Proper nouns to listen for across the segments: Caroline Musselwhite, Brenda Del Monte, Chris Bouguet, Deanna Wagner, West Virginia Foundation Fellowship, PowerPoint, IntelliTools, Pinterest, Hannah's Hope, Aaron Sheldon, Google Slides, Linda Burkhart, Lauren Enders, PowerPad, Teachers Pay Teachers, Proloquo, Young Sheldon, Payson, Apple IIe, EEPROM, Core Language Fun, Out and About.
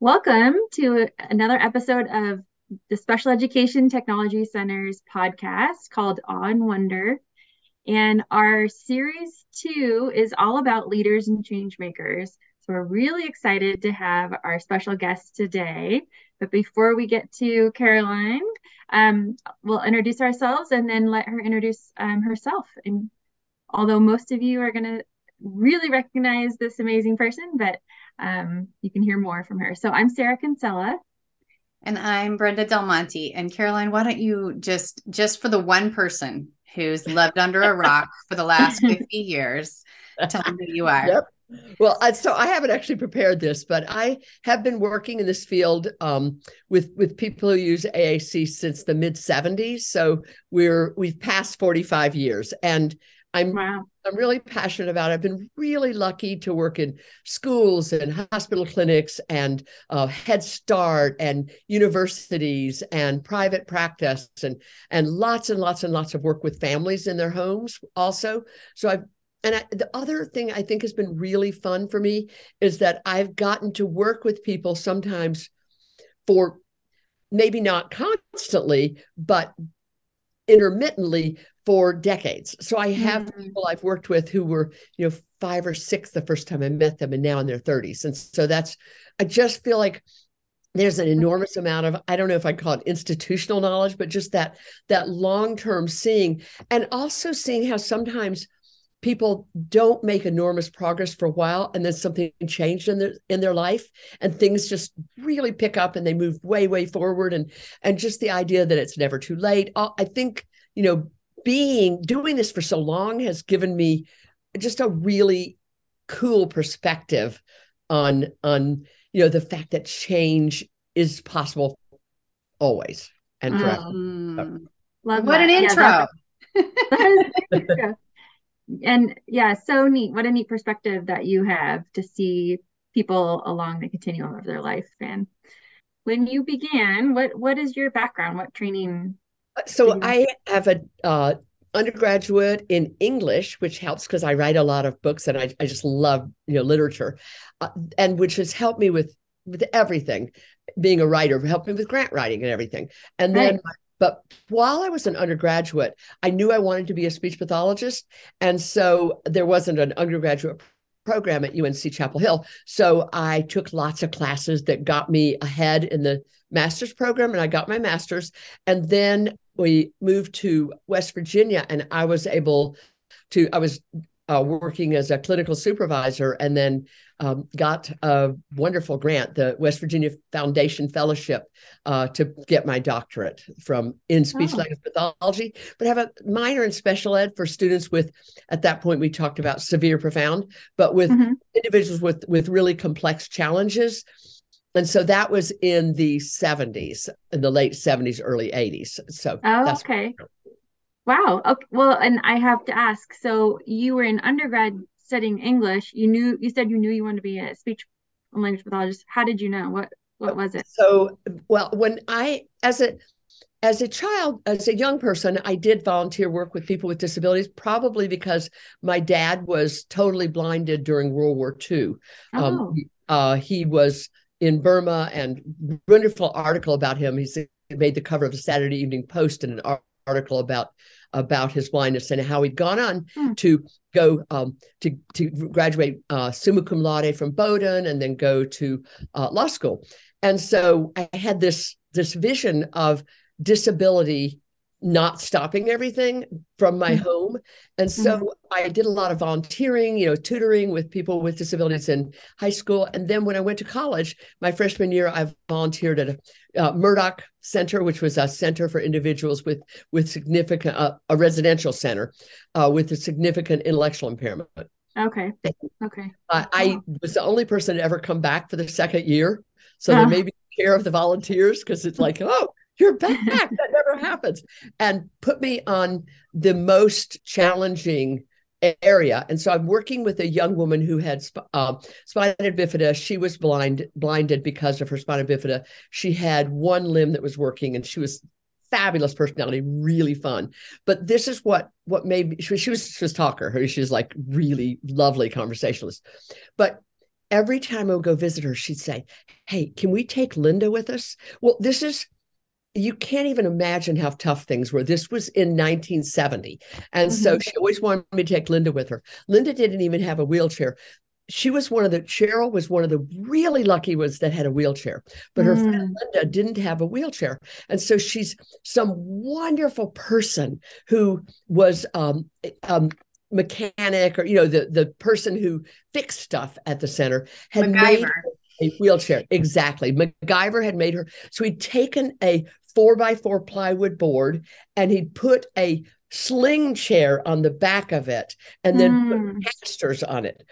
Welcome to another episode of the Special Education Technology Center's podcast called Awe and Wonder. And our series two is all about leaders and change makers. So we're really excited to have our special guest today. But before we get to Caroline, we'll introduce ourselves and then let her introduce herself. And although most of you are going to really recognize this amazing person, but you can hear more from her. So I'm Sarah Kinsella. And I'm Brenda Del Monte. And Caroline, why don't you just for the one person who's lived under a rock for the last 50 years, tell them who you are. Yep. Well, so I haven't actually prepared this, but I have been working in this field with people who use AAC since the mid 70s. So we've passed 45 years, and I'm really passionate about it. I've been really lucky to work in schools and hospital clinics and Head Start and universities and private practice and lots of work with families in their homes also. The other thing I think has been really fun for me is that I've gotten to work with people sometimes for maybe not constantly, but intermittently for decades. So I have people I've worked with who were, 5 or 6 the first time I met them, and now in their 30s. And so I just feel like there's an enormous amount of, I don't know if I'd call it institutional knowledge, but just that long-term seeing, and also seeing how sometimes people don't make enormous progress for a while, and then something changed in their life, and things just really pick up and they move way, way forward. And just the idea that it's never too late. I think, doing this for so long has given me just a really cool perspective on the fact that change is possible always and forever. Love what that. An intro. Yeah, and yeah, so neat. What a neat perspective that you have to see people along the continuum of their lifespan. When you began, what is your background? What training? So I have a undergraduate in English, which helps because I write a lot of books, and I just love, literature, and which has helped me with everything, being a writer, helped me with grant writing and everything. And then But while I was an undergraduate, I knew I wanted to be a speech pathologist. And so there wasn't an undergraduate program at UNC Chapel Hill. So I took lots of classes that got me ahead in the master's program, and I got my master's. And then we moved to West Virginia, and I was working as a clinical supervisor, and then got a wonderful grant, the West Virginia Foundation Fellowship, to get my doctorate in speech language pathology, but have a minor in special ed for students with, at that point, we talked about severe, profound, but with individuals with really complex challenges. And so that was in the 70s, in the late 70s, early 80s. So that's okay. Wow. Okay. Well, and I have to ask, so you were in undergrad studying English. You said you knew you wanted to be a speech and language pathologist. How did you know? What was it? So, well, when I, as a child, as a young person, I did volunteer work with people with disabilities, probably because my dad was totally blinded during World War II. He was in Burma, and wonderful article about him. He made the cover of the Saturday Evening Post in an article about his blindness and how he'd gone on to go to graduate summa cum laude from Bowdoin, and then go to law school. And so I had this vision of disability not stopping everything from my home. And so I did a lot of volunteering, tutoring with people with disabilities in high school. And then when I went to college, my freshman year, I volunteered at a Murdoch Center, which was a center for individuals with significant, a residential center with a significant intellectual impairment. Okay. I was the only person to ever come back for the second year. So there may be care of the volunteers, because it's like, you're back. That never happens. And put me on the most challenging area. And so I'm working with a young woman who had spina bifida. She was blinded because of her spina bifida. She had one limb that was working, and she was fabulous personality, really fun. But this is what made me, she was a talker. She was like really lovely conversationalist. But every time I would go visit her, she'd say, hey, can we take Linda with us? Well, this is, you can't even imagine how tough things were. This was in 1970. And so she always wanted me to take Linda with her. Linda didn't even have a wheelchair. She was one of the, Cheryl was one of the really lucky ones that had a wheelchair, but her friend Linda didn't have a wheelchair. And so she's some wonderful person who was mechanic, or, you know, the person who fixed stuff at the center had MacGyver. Made a wheelchair. Exactly. MacGyver had made her. So he'd taken a 4x4 plywood board and he'd put a sling chair on the back of it and then put casters on it.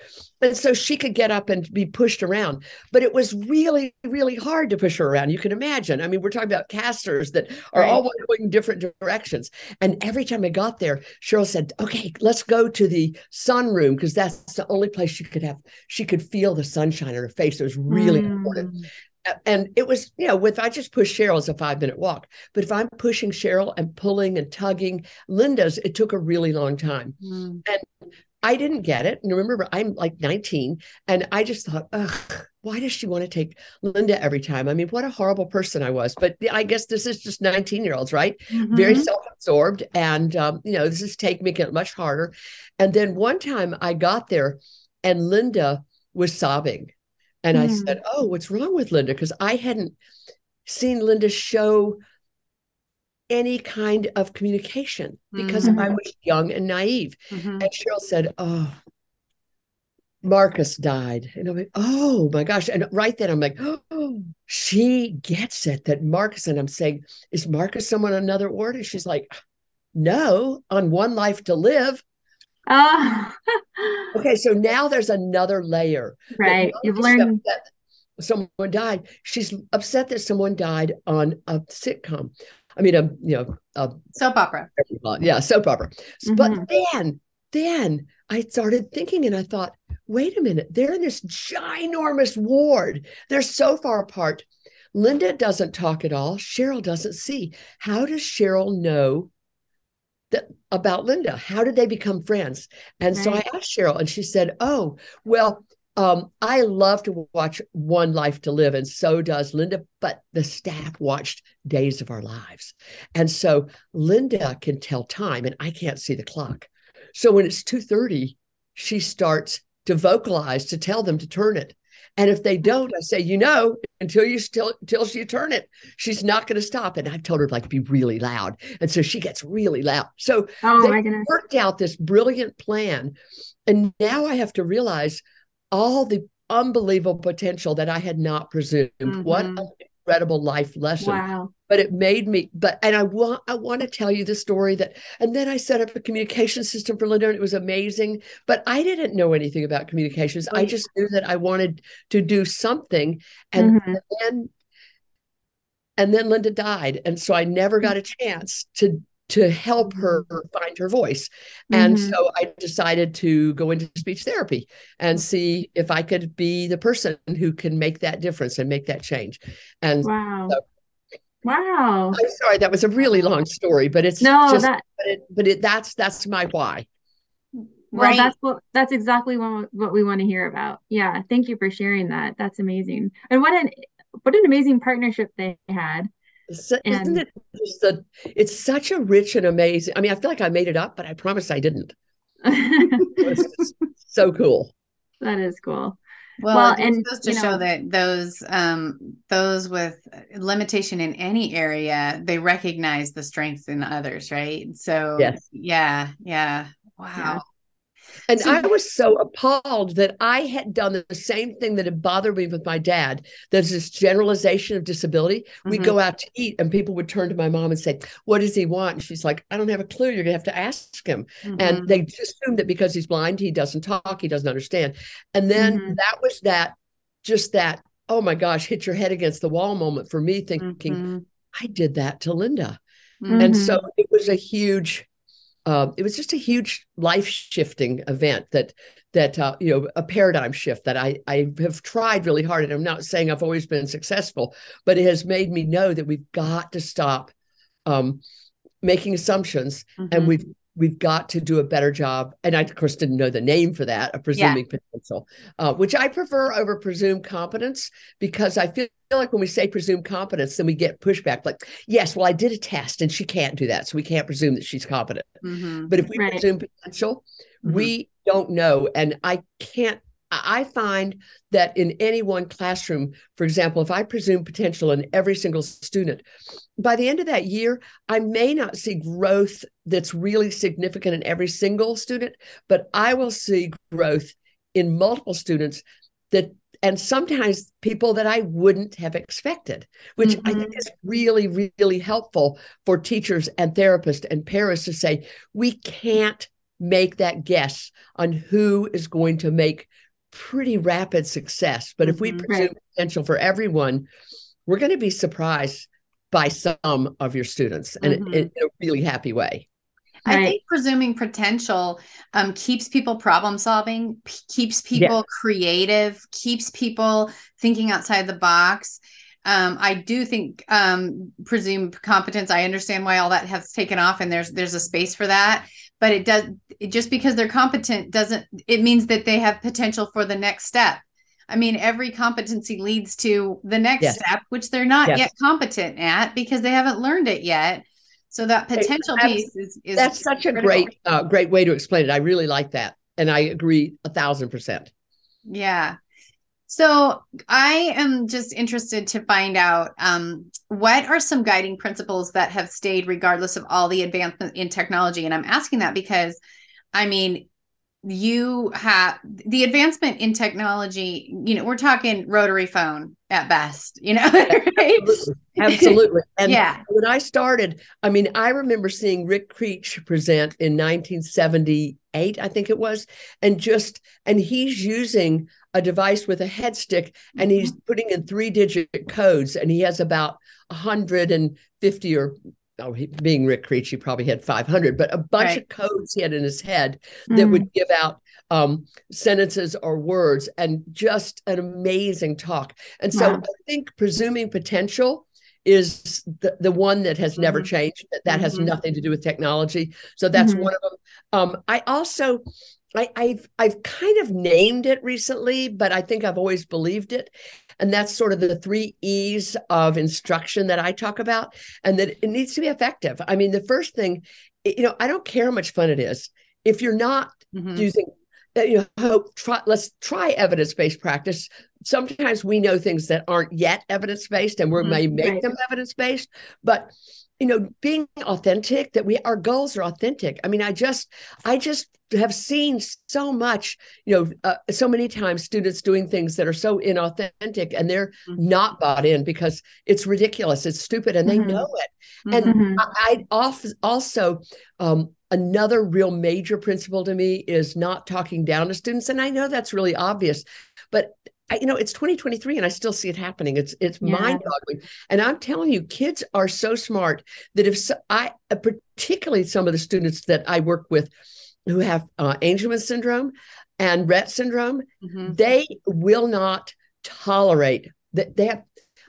And so she could get up and be pushed around, but it was really, really hard to push her around. You can imagine. I mean, we're talking about casters that are all going different directions. And every time I got there, Cheryl said, okay, let's go to the sunroom, because that's the only place she could have, she could feel the sunshine on her face. It was really important. And it was, you know, with, I just pushed Cheryl's a 5-minute walk, but if I'm pushing Cheryl and pulling and tugging Linda's, it took a really long time. And I didn't get it. And remember, I'm like 19 and I just thought, ugh, why does she want to take Linda every time? I mean, what a horrible person I was, but I guess this is just 19-year-olds, right? Very self-absorbed. And, you know, this is making it much harder. And then one time I got there and Linda was sobbing. And I said, oh, what's wrong with Linda? Because I hadn't seen Linda show any kind of communication because I was young and naive. And Cheryl said, oh, Marcus died. And I'm like, oh my gosh. And right then I'm like, oh, she gets it that Marcus, and I'm saying, is Marcus someone on another ward? And she's like, no, on One Life to Live. Okay, so now there's another layer. Right. You've learned that someone died. She's upset that someone died on a sitcom. I mean, you know, a soap opera. Yeah, soap opera. But then I started thinking and I thought, wait a minute, they're in this ginormous ward. They're so far apart. Linda doesn't talk at all. Cheryl doesn't see. How does Cheryl know about Linda? How did they become friends? And so I asked Cheryl and she said, oh, well, I love to watch One Life to Live. And so does Linda, but the staff watched Days of Our Lives. And so Linda can tell time and I can't see the clock. So when it's 2:30, she starts to vocalize, to tell them to turn it. And if they don't, I say, you know, until she turn it, she's not going to stop. And I've told her like be really loud, and so she gets really loud. So they worked out this brilliant plan, and now I have to realize all the unbelievable potential that I had not presumed. What an incredible life lesson! Wow. But it made me. But and I want to tell you the story that. And then I set up a communication system for Linda, and it was amazing. But I didn't know anything about communications. I just knew that I wanted to do something, and then Linda died, and so I never got a chance to help her find her voice. And so I decided to go into speech therapy and see if I could be the person who can make that difference and make that change. And Wow. I'm sorry, that was a really long story, but it's that's my why. Well, that's exactly what we want to hear about. Yeah. Thank you for sharing that. That's amazing. And what an amazing partnership they had. So, isn't it just it's such a rich and amazing, I mean, I feel like I made it up, but I promise I didn't. It's so cool. That is cool. Well and it goes to show that those with limitation in any area, they recognize the strengths in others, right? So yeah. Wow. Yeah. And I was so appalled that I had done the same thing that had bothered me with my dad. There's this generalization of disability. We'd go out to eat and people would turn to my mom and say, what does he want? And she's like, I don't have a clue. You're going to have to ask him. And they just assumed that because he's blind, he doesn't talk, he doesn't understand. And then that was that, oh my gosh, hit your head against the wall moment for me thinking, I did that to Linda. And so it was a huge... it was just a huge life-shifting event that a paradigm shift that I have tried really hard. And I'm not saying I've always been successful, but it has made me know that we've got to stop making assumptions and we've We've got to do a better job. And I, of course, didn't know the name for that, a presuming potential, which I prefer over presumed competence, because I feel like when we say presumed competence, then we get pushback like, yes, well, I did a test and she can't do that. So we can't presume that she's competent. Mm-hmm. But if we presume potential, mm-hmm. we don't know. And I find that in any one classroom, for example, if I presume potential in every single student, by the end of that year, I may not see growth that's really significant in every single student, but I will see growth in multiple students and sometimes people that I wouldn't have expected, which mm-hmm. I think is really, really helpful for teachers and therapists and parents to say, we can't make that guess on who is going to make pretty rapid success. But if we presume potential for everyone, we're going to be surprised by some of your students and in a really happy way. I think presuming potential keeps people problem solving, keeps people creative, keeps people thinking outside the box. I do think presumed competence, I understand why all that has taken off and there's a space for that. But it does, just because they're competent doesn't, it means that they have potential for the next step. I mean, every competency leads to the next step, which they're not yet competent at because they haven't learned it yet. So that potential piece is that's such critical. a great way to explain it. I really like that. And I agree 1,000%. Yeah. So I am just interested to find out what are some guiding principles that have stayed regardless of all the advancement in technology? And I'm asking that because, I mean, you have the advancement in technology, you know, we're talking rotary phone at best, you know, right? Absolutely. And when I started, I mean, I remember seeing Rick Creech present in 1978, I think it was, and he's using a device with a head stick, and he's putting in 3-digit codes, and he has about 150 or, being Rick Creech, he probably had 500, but a bunch of codes he had in his head that would give out sentences or words, and just an amazing talk. And so I think presuming potential is the one that has never changed. That has nothing to do with technology. So that's one of them. I also... I've kind of named it recently, but I think I've always believed it. And that's sort of the 3 E's of instruction that I talk about, and that it needs to be effective. I mean, the first thing, you know, I don't care how much fun it is. If you're not using, you know, let's try evidence-based practice. Sometimes we know things that aren't yet evidence-based, and we may make them evidence-based, but you know, being authentic, that our goals are authentic. I mean, I just have seen so much, you know, so many times students doing things that are so inauthentic, and they're not bought in because it's ridiculous, it's stupid, and they know it. And I also another real major principle to me is not talking down to students. And I know that's really obvious, but you know, it's 2023 and I still see it happening. It's mind-boggling. And I'm telling you, kids are so smart that particularly some of the students that I work with who have Angelman syndrome and Rett syndrome, they will not tolerate that. They have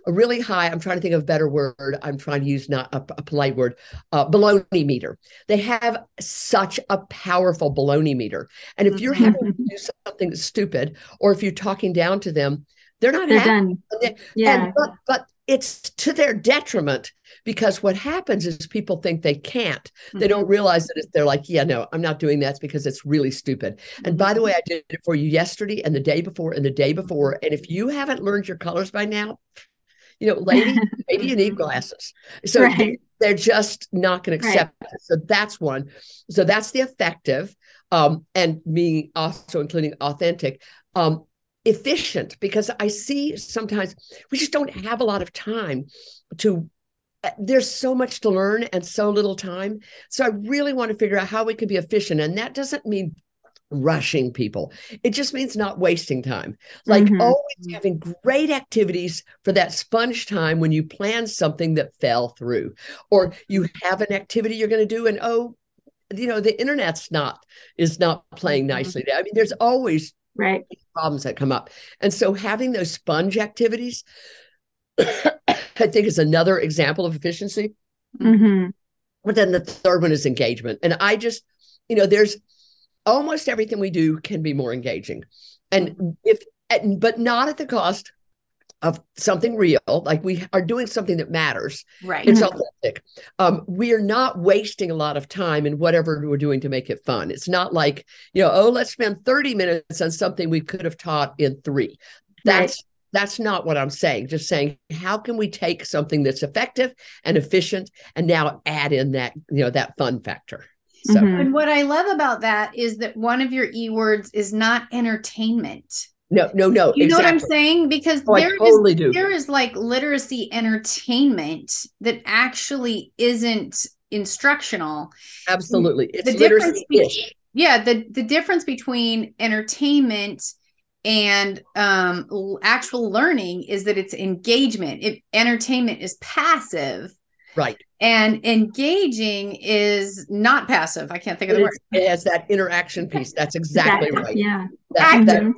a really high, I'm trying to think of a better word. I'm trying to use not a polite word, baloney meter. They have such a powerful baloney meter. And if you're having to do something that's stupid, or if you're talking down to them, they're not happy. Done. But it's to their detriment, because what happens is people think they can't. They don't realize that they're like, yeah, no, I'm not doing that because it's really stupid. And by the way, I did it for you yesterday and the day before and the day before. And if you haven't learned your colors by now, you know, lady, maybe you need glasses. So they're just not going to accept it. So that's one. So that's the effective and meaning also including authentic, efficient, because I see sometimes we just don't have a lot of time there's so much to learn and so little time. So I really want to figure out how we can be efficient. And that doesn't mean rushing people. It just means not wasting time. Like always having great activities for that sponge time when you plan something that fell through, or you have an activity you're going to do and, oh, you know, the internet's is not playing nicely. I mean, there's always problems that come up. And so having those sponge activities, I think, is another example of efficiency. But then the third one is engagement. And I just You know, there's almost everything we do can be more engaging. And but not at the cost of something real, like we are doing something that matters. Right. It's authentic. We are not wasting a lot of time in whatever we're doing to make it fun. It's not like, you know, oh, let's spend 30 minutes on something we could have taught in 3. That's not what I'm saying. Just saying, how can we take something that's effective and efficient and now add in that, you know, that fun factor. So. Mm-hmm. And what I love about that is that one of your E words is not entertainment. No. You know what I'm saying? Because there is like literacy entertainment that actually isn't instructional. Absolutely. It's literacy-ish. Yeah. The difference between entertainment and actual learning is that it's engagement. Entertainment is passive. Right. And engaging is not passive. I can't think of the word. It has that interaction piece. That's exactly right. Yeah. Active.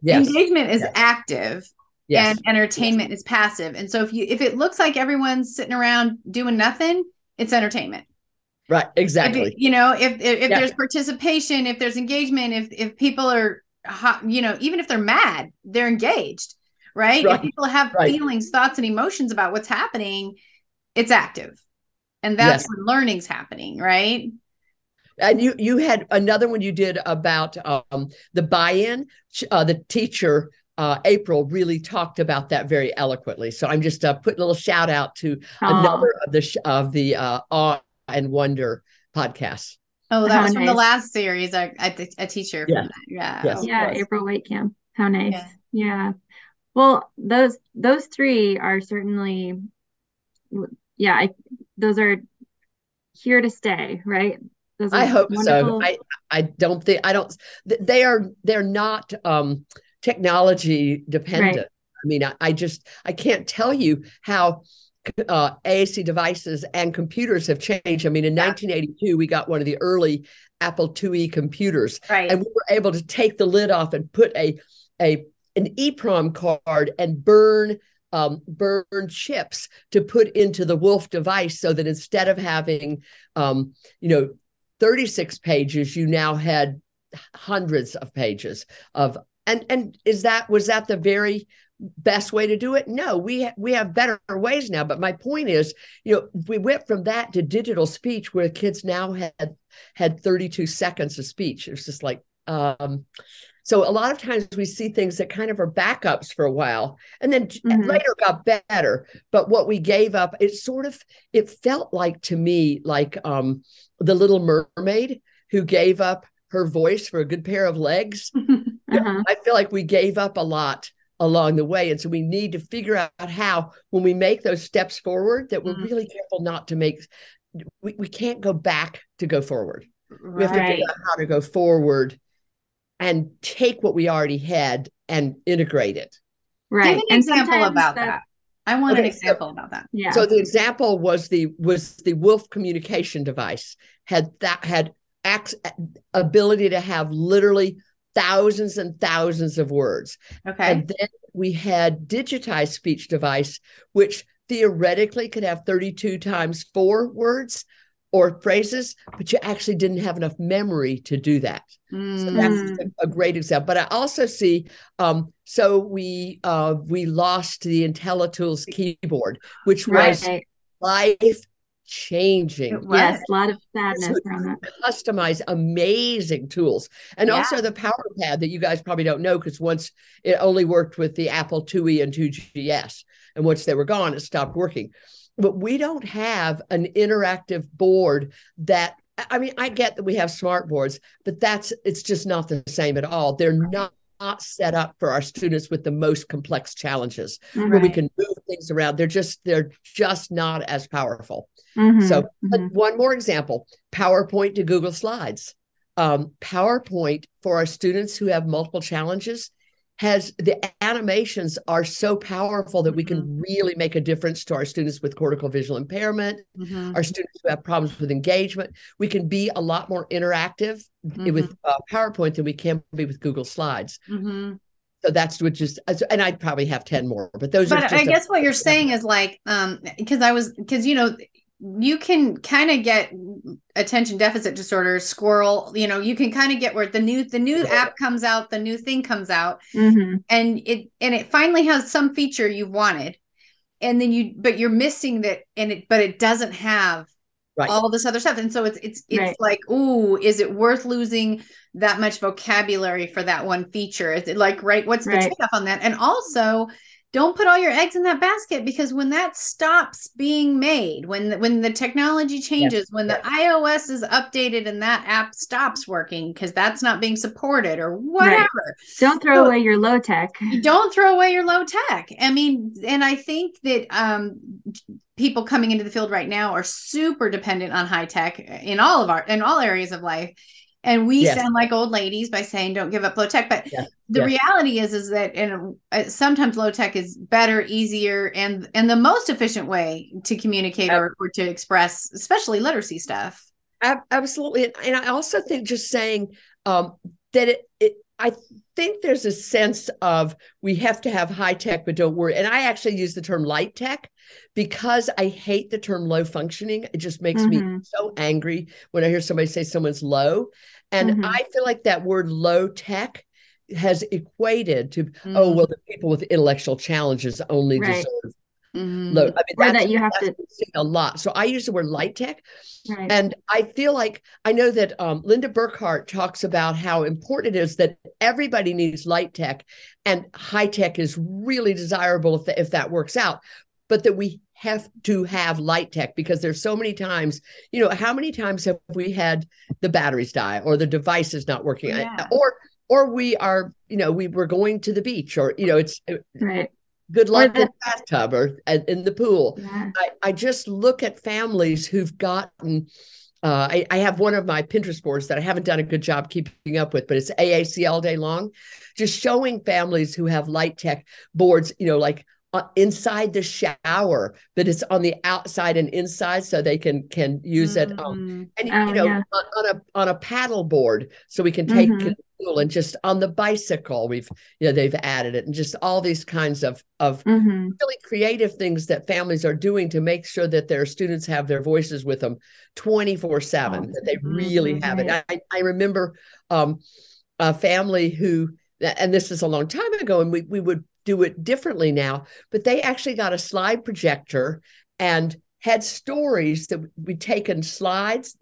Yes. Engagement is active. Yes. And entertainment is passive. And so if it looks like everyone's sitting around doing nothing, it's entertainment. Right. Exactly. If there's participation, if there's engagement, if people are, you know, even if they're mad, they're engaged. Right? If people have feelings, thoughts, and emotions about what's happening, it's active. And that's when learning's happening, right? And you had another one you did about the buy-in. The teacher, April, really talked about that very eloquently. So I'm just putting a little shout out to another of the Awe and Wonder podcasts. Oh, that was from the last series. A teacher. Yeah. From that. Yeah. Yes. Yeah. April Whitecamp. How nice. Yeah. Well, those three are certainly, those are here to stay, right? Those are wonderful. So. They're not technology dependent. Right. I mean, I can't tell you how AAC devices and computers have changed. I mean, in 1982, we got one of the early Apple IIe computers, and we were able to take the lid off and put an EEPROM card and burn chips to put into the Wolf device, so that instead of having 36 pages, you now had hundreds of pages of. And was that the very best way to do it? No, we have better ways now. But my point is, we went from that to digital speech, where kids now had 32 seconds of speech. It was just like. So a lot of times we see things that kind of are backups for a while, and then later got better. But what we gave up, it felt like to me, like the Little Mermaid who gave up her voice for a good pair of legs. I feel like we gave up a lot along the way. And so we need to figure out how, when we make those steps forward, that we're really careful not to make, we can't go back to go forward. Right. We have to figure out how to go forward and take what we already had and integrate it. Right. Give an example about that. I want an example about that. Yeah. So the example was the Wolf communication device had ability to have literally thousands and thousands of words. Okay. And then we had digitized speech device, which theoretically could have 32 times 4 words or phrases, but you actually didn't have enough memory to do that. So that's a great example. But I also see, we lost the IntelliTools keyboard, which was life-changing. Yes, a lot of sadness around that. Customized, amazing tools. And also the PowerPad that you guys probably don't know, because once it only worked with the Apple IIe and 2GS. And once they were gone, it stopped working. But we don't have an interactive board that, I mean, I get that we have smart boards, but it's just not the same at all. They're not set up for our students with the most complex challenges where we can move things around. They're just not as powerful. So one more example, PowerPoint to Google Slides. PowerPoint for our students who have multiple challenges has the animations are so powerful that we can really make a difference to our students with cortical visual impairment, our students who have problems with engagement. We can be a lot more interactive with PowerPoint than we can be with Google Slides. So that's what just, and I probably have 10 more, but those are just. But I guess what you're saying is like, because you can kind of get attention deficit disorder, squirrel, you know, you can kind of get where the new app comes out, the new thing comes out, mm-hmm. and it finally has some feature you wanted, and then but you're missing that, but it doesn't have all this other stuff. And so it's right. like, ooh, is it worth losing that much vocabulary for that one feature? Is it like, right. What's the trade-off on that? And also, don't put all your eggs in that basket, because when that stops being made, when the technology changes, when the iOS is updated and that app stops working because that's not being supported or whatever. Right. Don't throw away your low tech. Don't throw away your low tech. I mean, and I think that people coming into the field right now are super dependent on high tech in all areas of life. And we sound like old ladies by saying, don't give up low tech. But the reality is that sometimes low tech is better, easier, and the most efficient way to communicate or to express, especially literacy stuff. Absolutely. And I also think just saying that I think there's a sense of we have to have high tech, but don't worry. And I actually use the term light tech because I hate the term low functioning. It just makes me so angry when I hear somebody say someone's low. And I feel like that word low tech has equated to, the people with intellectual challenges only deserve low. I mean, that's a lot. So I use the word light tech. Right. And I feel like, I know that Linda Burkhart talks about how important it is that everybody needs light tech, and high tech is really desirable if that works out, but that we have to have light tech because there's so many times, you know, how many times have we had the batteries die or the device is not working or we are, you know, we're going to the beach or, you know, it's good luck in the bathtub or in the pool. Yeah. I just look at families who've gotten, I have one of my Pinterest boards that I haven't done a good job keeping up with, but it's AAC all day long, just showing families who have light tech boards, you know, like inside the shower, but it's on the outside and inside so they can use it. On a paddle board so we can take it. And just on the bicycle, they've added it, and just all these kinds of really creative things that families are doing to make sure that their students have their voices with them 24/7, that they really have it. I remember a family who, and this is a long time ago, and we would do it differently now, but they actually got a slide projector and had stories that we'd taken slides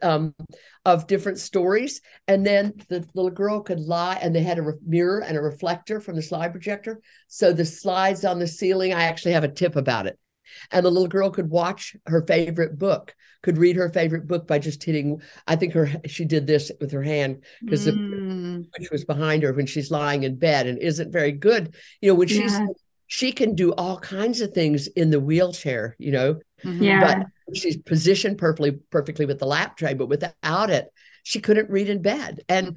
of different stories. And then the little girl could lie, and they had a mirror and a reflector from the slide projector. So the slides on the ceiling, I actually have a tip about it. And the little girl could watch her favorite book, could read her favorite book by just hitting, I think she did this with her hand because the switch was behind her when she's lying in bed and isn't very good. You know, when she can do all kinds of things in the wheelchair, you know, but she's positioned perfectly with the lap tray, but without it, she couldn't read in bed. And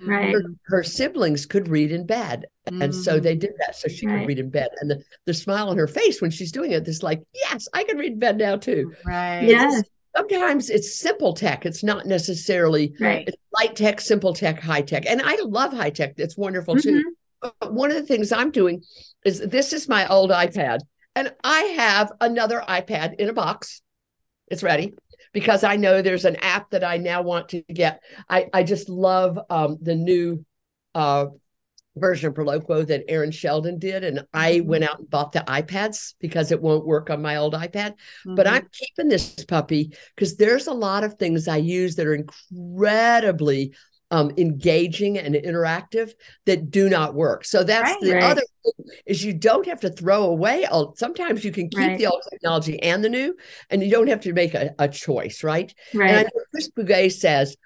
her siblings could read in bed. And so they did that. So she could read in bed. And the smile on her face when she's doing it is like, yes, I can read in bed now too. Right. Yes. Sometimes it's simple tech. It's not necessarily it's light tech, simple tech, high tech. And I love high tech. It's wonderful too. But one of the things I'm doing is, this is my old iPad, and I have another iPad in a box. It's ready because I know there's an app that I now want to get. I just love the new version of Proloquo that Aaron Sheldon did. And I went out and bought the iPads because it won't work on my old iPad. But I'm keeping this puppy because there's a lot of things I use that are incredibly engaging and interactive that do not work. So that's other thing is, you don't have to throw away old. Sometimes you can keep the old technology and the new, and you don't have to make a choice, right? Right. And I know Chris Bouguet says,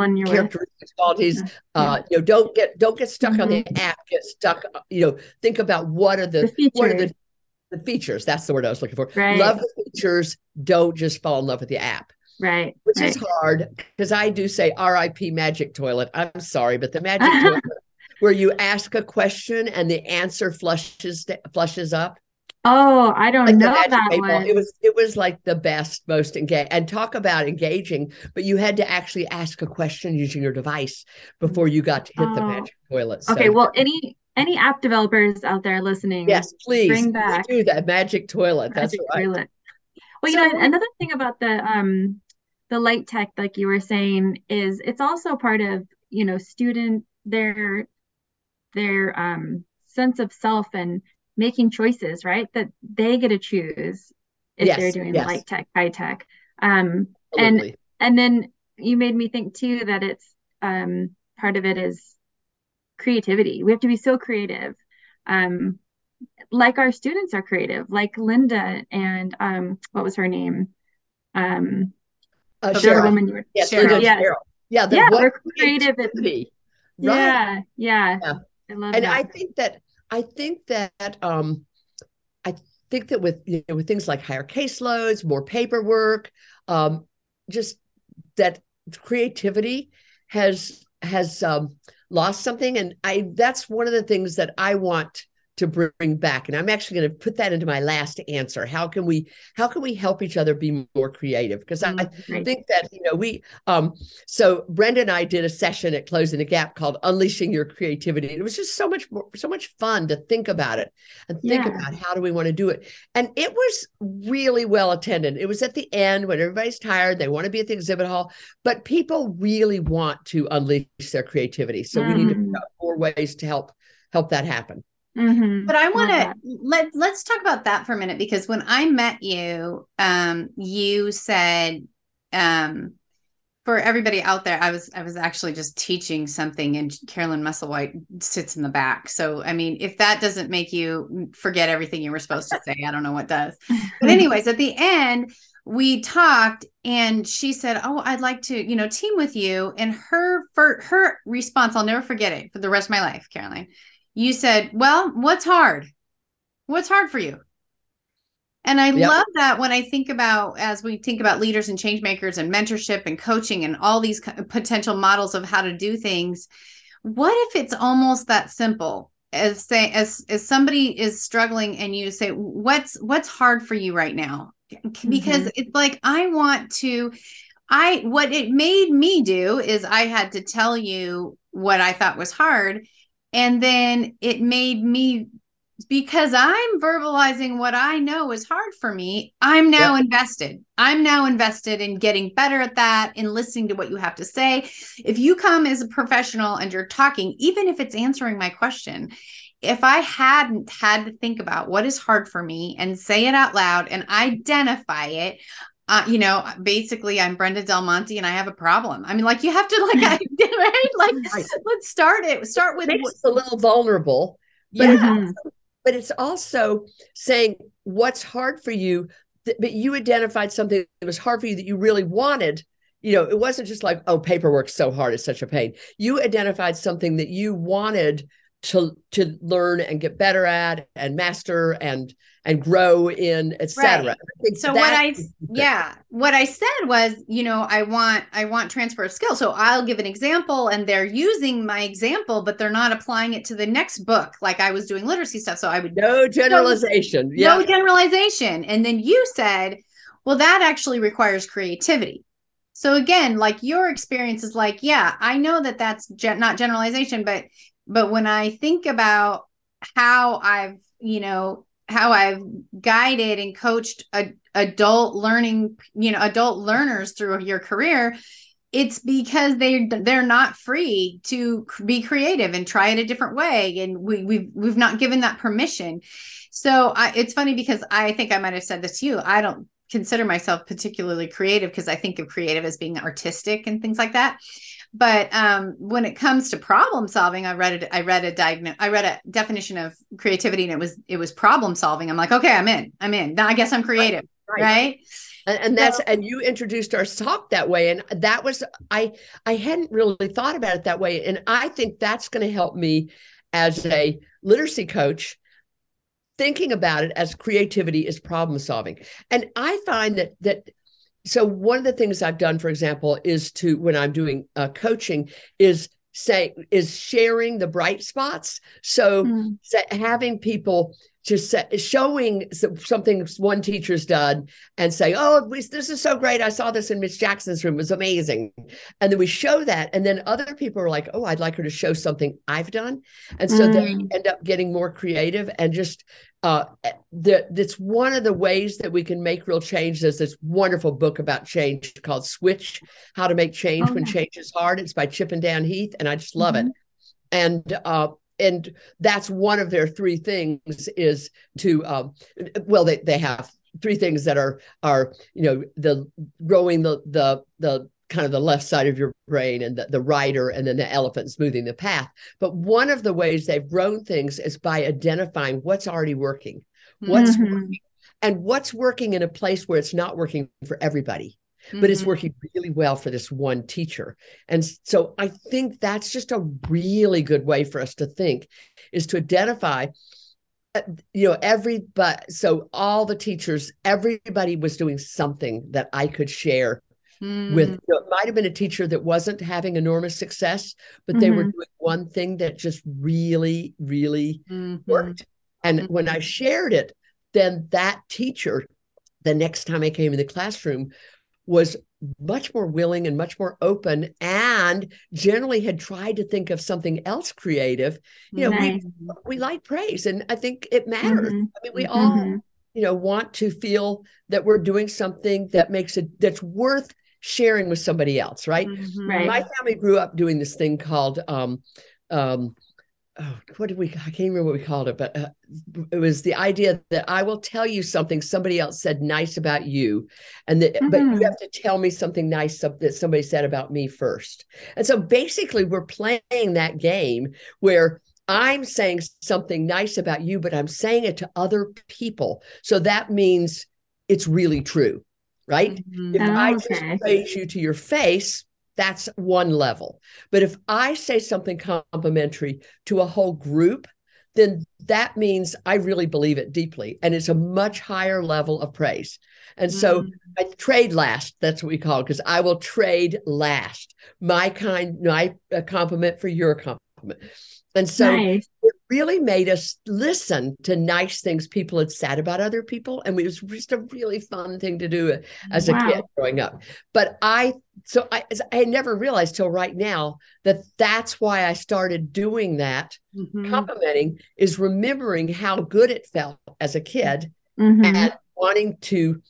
characteristics, qualities. You know, don't get stuck on the app. Get stuck. You know, think about what are the features. That's the word I was looking for. Right. Love the features. Don't just fall in love with the app. Right. Which is hard, because I do say RIP magic toilet. I'm sorry, but the magic toilet where you ask a question and the answer flushes up. Oh, I don't know that one. It was like the best, most engaging, and talk about engaging, but you had to actually ask a question using your device before you got to hit the magic toilet. So. Okay. Well, any Any app developers out there listening? Yes, please bring back do that magic toilet. Magic toilet. Well, so, you know, another thing about the light tech, like you were saying, is it's also part of, you know, student their sense of self and making choices, right? That they get to choose if they're doing light tech, high tech. And then you made me think too that it's part of it is creativity. We have to be so creative. Like our students are creative, like Linda and what was her name? Cheryl. Woman, yes, Cheryl. Yes. Cheryl. Yeah, yeah, we're creative. Right. Yeah. I love and that. I think that with, you know, with things like higher caseloads, more paperwork, just that creativity has lost something. And that's one of the things that I want to bring back. And I'm actually going to put that into my last answer. How can we help each other be more creative? Because I think that, you know, so Brenda and I did a session at Closing the Gap called Unleashing Your Creativity. And it was just so much fun to think about it and think about how do we want to do it. And it was really well attended. It was at the end when everybody's tired, they want to be at the exhibit hall, but people really want to unleash their creativity. So we need to figure out more ways to help that happen. Mm-hmm. But I want to let's talk about that for a minute, because when I met you, you said, for everybody out there, I was actually just teaching something, and Caroline Musselwhite sits in the back. So, I mean, if that doesn't make you forget everything you were supposed to say, I don't know what does. But anyways, at the end, we talked and she said, oh, I'd like to, you know, team with you. And her response, I'll never forget it for the rest of my life, Caroline. You said, well, what's hard? What's hard for you? And I love that when I think about, as we think about leaders and change makers and mentorship and coaching and all these potential models of how to do things, what if it's almost that simple as say, as somebody is struggling and you say, what's hard for you right now? Because it's like, what it made me do is I had to tell you what I thought was hard. And then it made me, because I'm verbalizing what I know is hard for me, I'm now invested. I'm now invested in getting better at that, in listening to what you have to say. If you come as a professional and you're talking, even if it's answering my question, if I hadn't had to think about what is hard for me and say it out loud and identify it, you know, basically I'm Brenda Del Monte and I have a problem. I mean, like you have to right? Let's start it. Start with what's a little vulnerable, but it's also saying what's hard for you, but you identified something that was hard for you that you really wanted. You know, it wasn't just like, oh, paperwork's so hard. It's such a pain. You identified something that you wanted to learn and get better at and master and grow in, etc. Right. So what I said was, you know, I want transfer of skill. So I'll give an example and they're using my example, but they're not applying it to the next book. Like I was doing literacy stuff. So I would no generalization. No generalization. And then you said, well, that actually requires creativity. So again, like your experience is like, yeah, I know that that's not generalization, but when I think about how I've guided and coached adult learners through your career, it's because they're not free to be creative and try it a different way. And we've not given that permission. So it's funny because I think I might've said this to you. I don't consider myself particularly creative because I think of creative as being artistic and things like that. But when it comes to problem solving, I read a definition of creativity, and it was problem solving. I'm like, okay, I'm in. Now I guess I'm creative, right? And that's and you introduced our talk that way, and that was I hadn't really thought about it that way, and I think that's going to help me as a literacy coach thinking about it as creativity is problem solving, and I find that. So one of the things I've done, for example, is to, when I'm doing coaching, is sharing the bright spots. So having people just showing something one teacher's done and say, oh, this is so great. I saw this in Miss Jackson's room. It was amazing. And then we show that. And then other people are like, oh, I'd like her to show something I've done. And so they end up getting more creative and just that's one of the ways that we can make real change. There's this wonderful book about change called Switch, How to Make Change When Change is Hard. It's by Chip and Dan Heath. And I just love it. And that's one of their three things is to, well, they have three things that are, you know, the growing the kind of the left side of your brain and the rider and then the elephant smoothing the path. But one of the ways they've grown things is by identifying what's already working, what's working, and what's working in a place where it's not working for everybody. But it's working really well for this one teacher. And so I think that's just a really good way for us to think is to identify, you know, everybody. So all the teachers, everybody was doing something that I could share with. You know, it might have been a teacher that wasn't having enormous success, but they were doing one thing that just really, really worked. And when I shared it, then that teacher, the next time I came in the classroom, was much more willing and much more open and generally had tried to think of something else creative. You know, we like praise and I think it matters. I mean, we all, you know, want to feel that we're doing something that makes it, that's worth sharing with somebody else. Right. My family grew up doing this thing called, I can't remember what we called it, but it was the idea that I will tell you something somebody else said nice about you, and that, but you have to tell me something nice that somebody said about me first. And so basically we're playing that game where I'm saying something nice about you, but I'm saying it to other people. So that means it's really true, right? If I just praise you to your face, that's one level. But if I say something complimentary to a whole group, then that means I really believe it deeply. And it's a much higher level of praise. And so I trade last, that's what we call it, because I will trade last my compliment for your compliment. And so it really made us listen to nice things people had said about other people. And it was just a really fun thing to do as a kid growing up. But I never realized till right now that that's why I started doing that. Complimenting is remembering how good it felt as a kid and wanting to,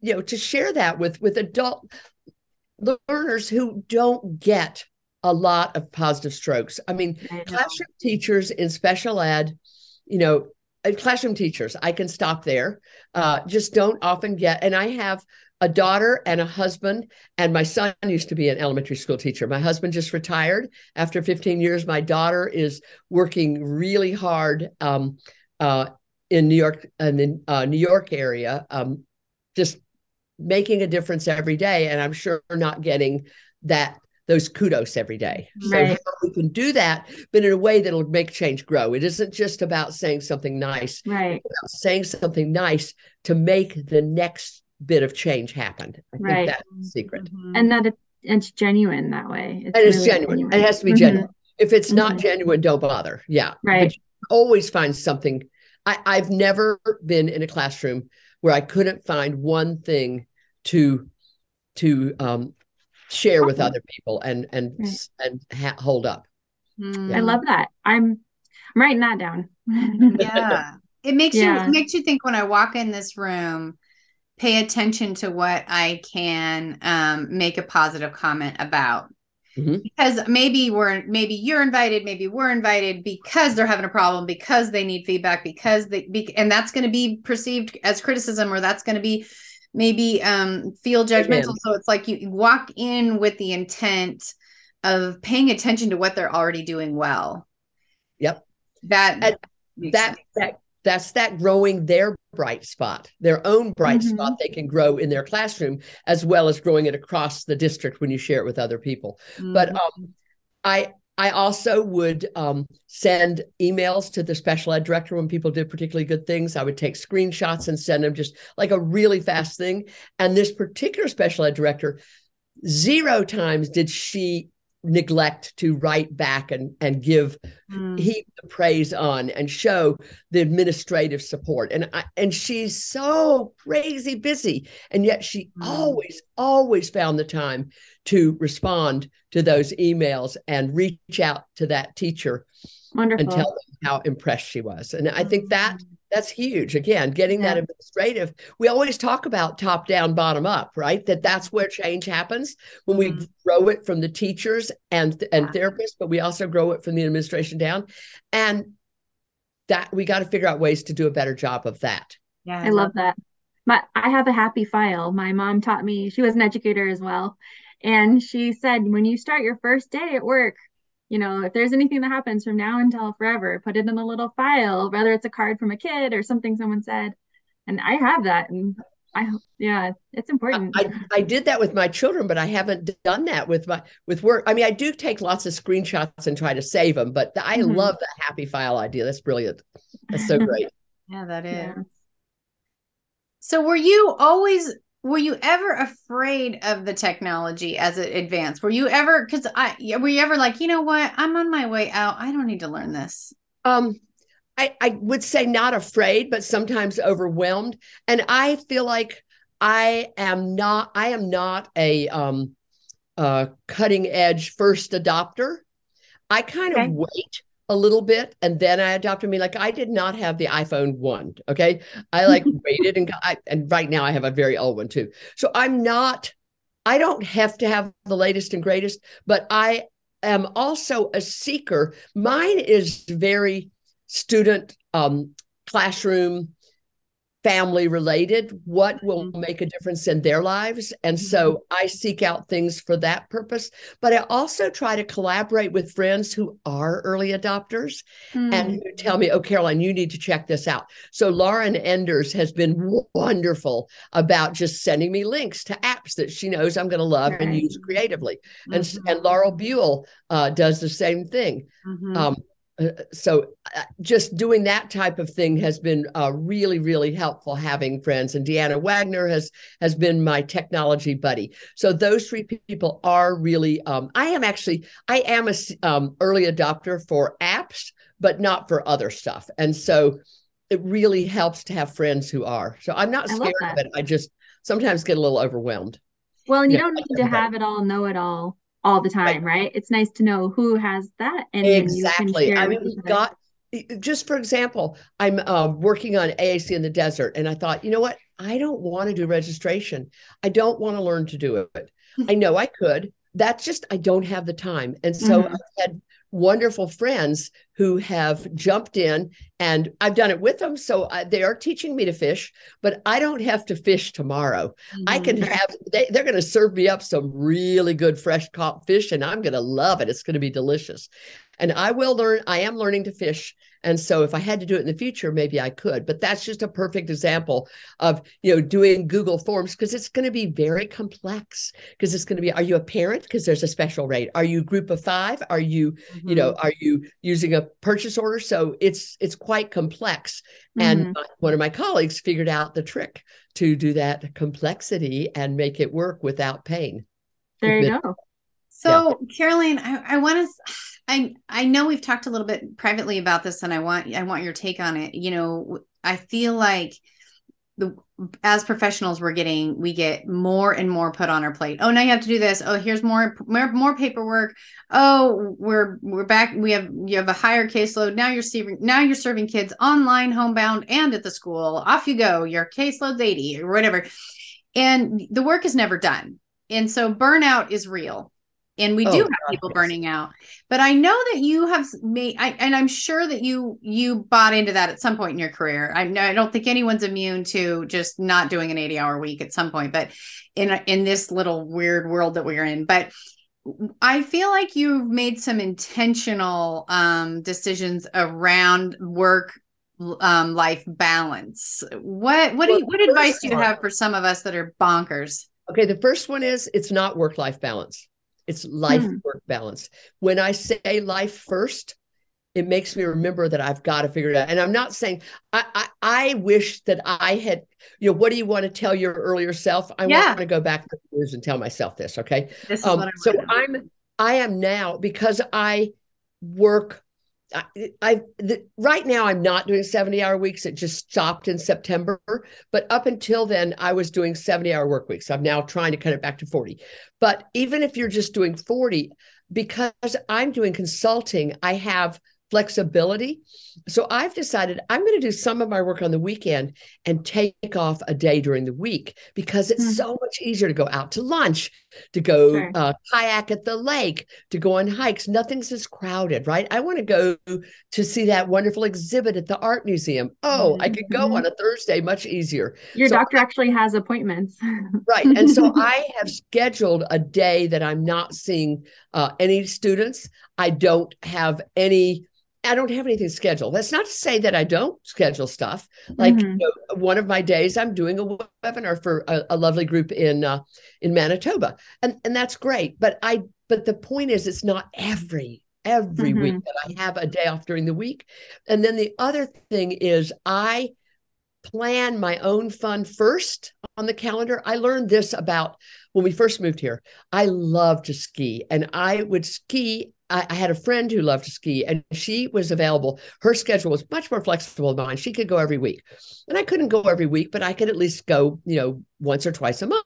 you know, to share that with adult learners who don't get a lot of positive strokes. I mean, classroom teachers in special ed, you know, classroom teachers, I can stop there, just don't often get, and I have a daughter and a husband, and my son used to be an elementary school teacher. My husband just retired after 15 years. My daughter is working really hard in New York and in New York area, just making a difference every day. And I'm sure not getting those kudos every day. So how we can do that, but in a way that'll make change grow. It isn't just about saying something nice, it's about saying something nice to make the next bit of change happen. I think that's the secret. And that it's genuine that way. It's really genuine. It has to be genuine. If it's not genuine, don't bother. Yeah. Right. But you always find something. I've never been in a classroom where I couldn't find one thing to share with other people and hold up. Yeah. I love that. I'm writing that down. It makes you think when I walk in this room, pay attention to what I can make a positive comment about. Because maybe you're invited, maybe we're invited because they're having a problem, because they need feedback, and that's going to be perceived as criticism, or that's going to be maybe feel judgmental. So it's like you walk in with the intent of paying attention to what they're already doing well. That's that growing their bright spot, their own bright spot they can grow in their classroom, as well as growing it across the district when you share it with other people. But I also would send emails to the special ed director when people did particularly good things. I would take screenshots and send them just like a really fast thing. And this particular special ed director, 0 times did she neglect to write back and give Heath the praise on and show the administrative support. And she's so crazy busy. And yet she always found the time to respond to those emails and reach out to that teacher. Wonderful. And tell them how impressed she was. And I think that's huge. Again, getting that administrative. We always talk about top down, bottom up, right? That's where change happens when we grow it from the teachers and therapists, but we also grow it from the administration down. And that we got to figure out ways to do a better job of that. Yeah, I love that. I have a happy file. My mom taught me, she was an educator as well. And she said, when you start your first day at work, you know, if there's anything that happens from now until forever, put it in a little file, whether it's a card from a kid or something someone said. And I have that. And it's important. I did that with my children, but I haven't done that with work. I mean, I do take lots of screenshots and try to save them, but I love that happy file idea. That's brilliant. That's so great. Yeah, that is. Yeah. So were you ever afraid of the technology as it advanced? Were you ever like, you know what, I'm on my way out, I don't need to learn this? I would say not afraid, but sometimes overwhelmed. And I feel like I am not a cutting edge first adopter. I kind of wait a little bit. And then I adopted me. Like I did not have the iPhone 1. Okay. I waited and and right now I have a very old one too. So I don't have to have the latest and greatest, but I am also a seeker. Mine is very student, classroom, family related. What will make a difference in their lives? And so I seek out things for that purpose, but I also try to collaborate with friends who are early adopters and who tell me, oh, Caroline, you need to check this out. So Lauren Enders has been wonderful about just sending me links to apps that she knows I'm going to love and use creatively. And Laurel Buell does the same thing. So just doing that type of thing has been really, really helpful, having friends. And Deanna Wagner has been my technology buddy. So those three people are really, I am a early adopter for apps, but not for other stuff. And so it really helps to have friends who are. So I'm not scared of it. I just sometimes get a little overwhelmed. Well, and you don't need to have it all, know it all the time, right? It's nice to know who has that. And exactly. I mean, we've got, just for example, I'm working on AAC in the desert. And I thought, you know what? I don't want to do registration. I don't want to learn to do it. I know I could. That's just, I don't have the time. And so I've had wonderful friends who have jumped in and I've done it with them. So they are teaching me to fish, but I don't have to fish tomorrow. I can have, they're going to serve me up some really good fresh caught fish and I'm going to love it. It's going to be delicious. And I am learning to fish. And so if I had to do it in the future, maybe I could, but that's just a perfect example of, doing Google Forms, because it's going to be very complex, because it's going to be, are you a parent? Because there's a special rate. Are you group of five? Are you, are you using a purchase order? So it's quite complex. And one of my colleagues figured out the trick to do that complexity and make it work without pain. There you go. So Caroline, I want to, I know we've talked a little bit privately about this and I want your take on it. You know, I feel like as professionals we get more and more put on our plate. Oh, now you have to do this. Oh, here's more paperwork. Oh, we're back. You have a higher caseload. Now you're serving kids online, homebound, and at the school. Off you go. Your caseload's 80 or whatever. And the work is never done. And so burnout is real. And we do have people burning out, but I know that you have made, and I'm sure that you bought into that at some point in your career. I don't think anyone's immune to just not doing an 80-hour week at some point, but in this little weird world that we're in, but I feel like you've made some intentional decisions around work life balance. What advice do you have for some of us that are bonkers? Okay. The first one is it's not work-life balance. It's life-work balance. When I say life first, it makes me remember that I've got to figure it out. And I'm not saying, I wish that I had, what do you want to tell your earlier self? I want to go back to the news and tell myself this, okay? This is what I want. So I'm I am now, because I work, right now I'm not doing 70-hour weeks. It just stopped in September. But up until then, I was doing 70-hour work weeks. I'm now trying to cut it back to 40. But even if you're just doing 40, because I'm doing consulting, I have flexibility. So I've decided I'm going to do some of my work on the weekend and take off a day during the week, because it's so much easier to go out to lunch, to go kayak at the lake, to go on hikes. Nothing's as crowded, right? I want to go to see that wonderful exhibit at the art museum. Oh, I could go on a Thursday, much easier. Your doctor actually has appointments. Right. And so I have scheduled a day that I'm not seeing any students. I don't have anything scheduled. That's not to say that I don't schedule stuff. Like one of my days, I'm doing a webinar for a lovely group in Manitoba, and that's great. But the point is, it's not every week that I have a day off during the week. And then the other thing is, I plan my own fun first on the calendar. I learned this about when we first moved here. I love to ski, and I would ski. I had a friend who loved to ski, and she was available. Her schedule was much more flexible than mine. She could go every week, and I couldn't go every week, but I could at least go, once or twice a month.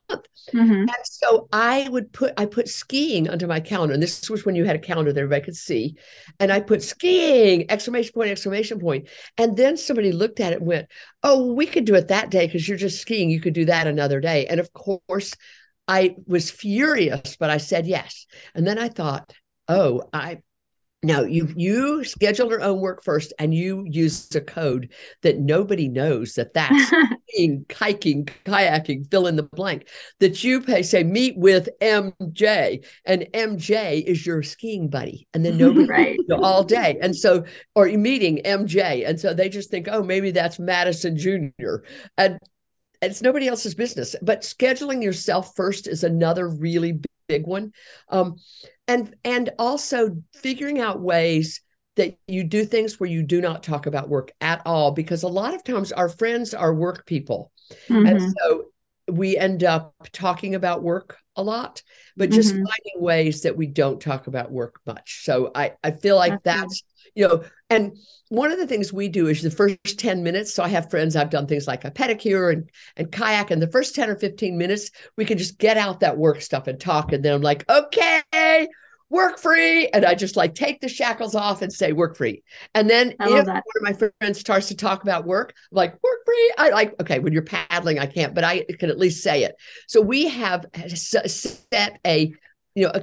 And so I put skiing onto my calendar. And this was when you had a calendar that everybody could see. And I put skiing, !! And then somebody looked at it and went, oh, we could do it that day, 'cause you're just skiing. You could do that another day. And of course I was furious, but I said yes. And then I thought, you schedule your own work first, and you use a code that nobody knows that's skiing, hiking, kayaking, fill in the blank, that you say meet with MJ, and MJ is your skiing buddy. And then nobody all day. And so, or you're meeting MJ. And so they just think, oh, maybe that's Madison Jr. And it's nobody else's business. But scheduling yourself first is another really big one. And also figuring out ways that you do things where you do not talk about work at all, because a lot of times our friends are work people. And so we end up talking about work a lot, but just finding ways that we don't talk about work much. So I feel like that's and one of the things we do is the first 10 minutes. So I have friends, I've done things like a pedicure and kayak, and the first 10 or 15 minutes, we can just get out that work stuff and talk. And then I'm like, okay, work free. And I just take the shackles off and say work free. And then if one of my friends starts to talk about work, I'm like work free. Okay, when you're paddling, I can't, but I can at least say it. So we have set a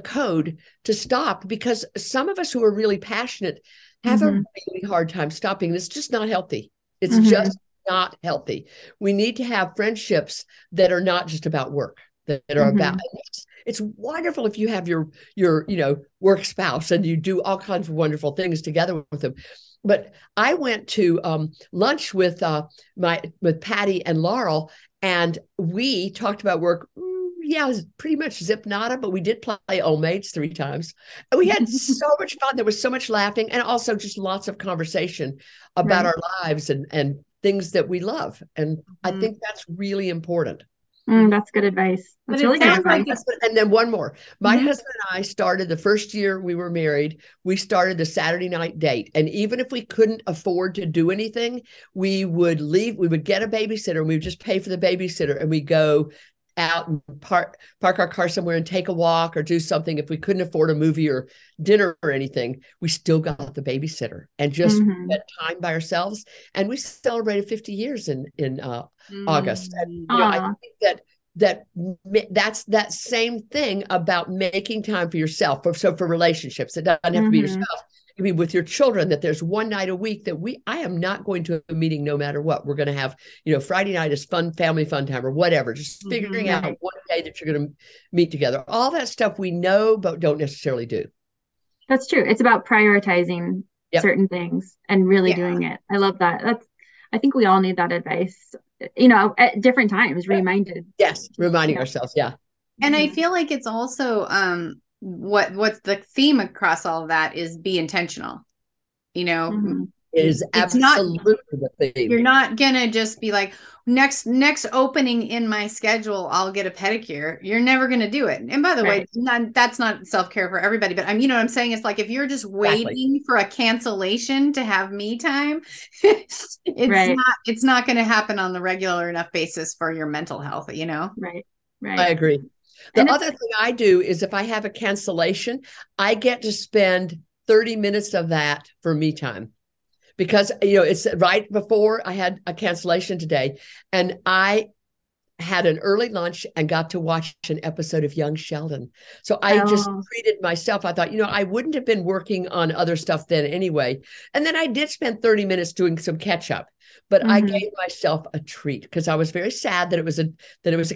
code to stop, because some of us who are really passionate have a really hard time stopping. It's just not healthy. It's just not healthy. We need to have friendships that are not just about work, that are about it's wonderful if you have your work spouse and you do all kinds of wonderful things together with them. But I went to lunch with Patty and Laurel, and we talked about work. Yeah, it was pretty much zip nada, but we did play Old Maids 3 times. And we had so much fun. There was so much laughing, and also just lots of conversation about our lives and things that we love. And I think that's really important. That's good advice. That's really good advice. And then one more. My husband and I started the first year we were married, we started the Saturday night date. And even if we couldn't afford to do anything, we would leave, we would get a babysitter, and we would just pay for the babysitter, and we go out and park our car somewhere and take a walk or do something. If we couldn't afford a movie or dinner or anything, we still got the babysitter and just spent time by ourselves. And we celebrated 50 years in August. And I think that's that same thing about making time for yourself. So for relationships, it doesn't have to be your spouse. I mean, with your children, that there's one night a week that I am not going to a meeting no matter what. We're going to have, Friday night is fun, family fun time or whatever, just figuring out one day that you're going to meet together. All that stuff we know, but don't necessarily do. That's true. It's about prioritizing certain things and really doing it. I love that. I think we all need that advice, at different times, reminded. Yes. Reminding ourselves. Yeah. And I feel like it's also, what's the theme across all of that is be intentional, is absolutely the thing. You're not going to just be like, next opening in my schedule, I'll get a pedicure. You're never going to do it. And by the way, that's not self-care for everybody, but you know what I'm saying? It's like, if you're just waiting for a cancellation to have me time, it's not going to happen on the regular enough basis for your mental health, you know? Right. Right. I agree. The other thing I do is if I have a cancellation, I get to spend 30 minutes of that for me time. Because, you know, it's right before I had a cancellation today and I had an early lunch and got to watch an episode of Young Sheldon. So I just treated myself. I thought, you know, I wouldn't have been working on other stuff then anyway. And then I did spend 30 minutes doing some catch up, but I gave myself a treat because I was very sad that it was a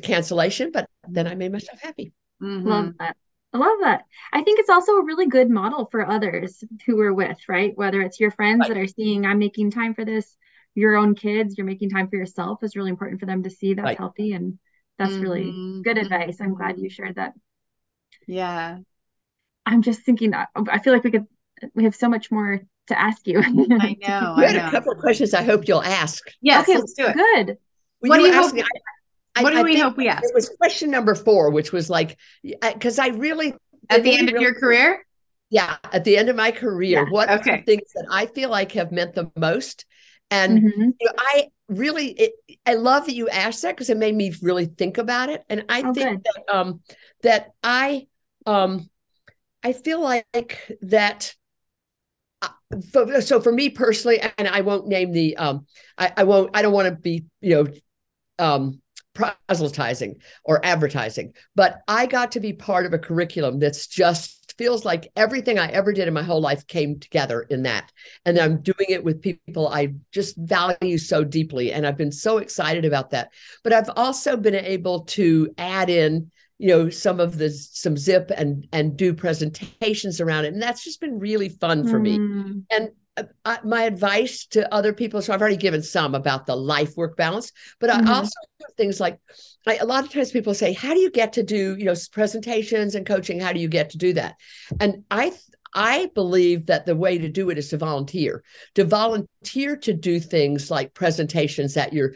cancellation, but then I made myself happy. Mm-hmm. Love that. I love that. I think it's also a really good model for others who we're with, right? Whether it's your friends that are seeing, I'm making time for this, your own kids, you're making time for yourself is really important for them to see that's healthy. And that's really good advice. I'm glad you shared that. Yeah. I'm just thinking, I feel like we have so much more to ask you. I know. A couple of questions I hope you'll ask. Yes, okay, let's do it. Good. What do you hope? What do we hope we ask? It was question number 4, which was like, because I really. At the end of your career? Yeah. At the end of my career. Yeah. What are the things that I feel like have meant the most? And you know, I love that you asked that because it made me really think about it. And I think that, I feel like that. So for me personally, and I won't name the, I don't want to be, you know, proselytizing or advertising, but I got to be part of a curriculum that's just feels like everything I ever did in my whole life came together in that. And I'm doing it with people I just value so deeply. And I've been so excited about that, but I've also been able to add in, you know, some zip and do presentations around it. And that's just been really fun for me. And my advice to other people, so I've already given some about the life work balance, but I also have things like, a lot of times people say, how do you get to do, you know, presentations and coaching? How do you get to do that? And I believe that the way to do it is to volunteer to do things like presentations at your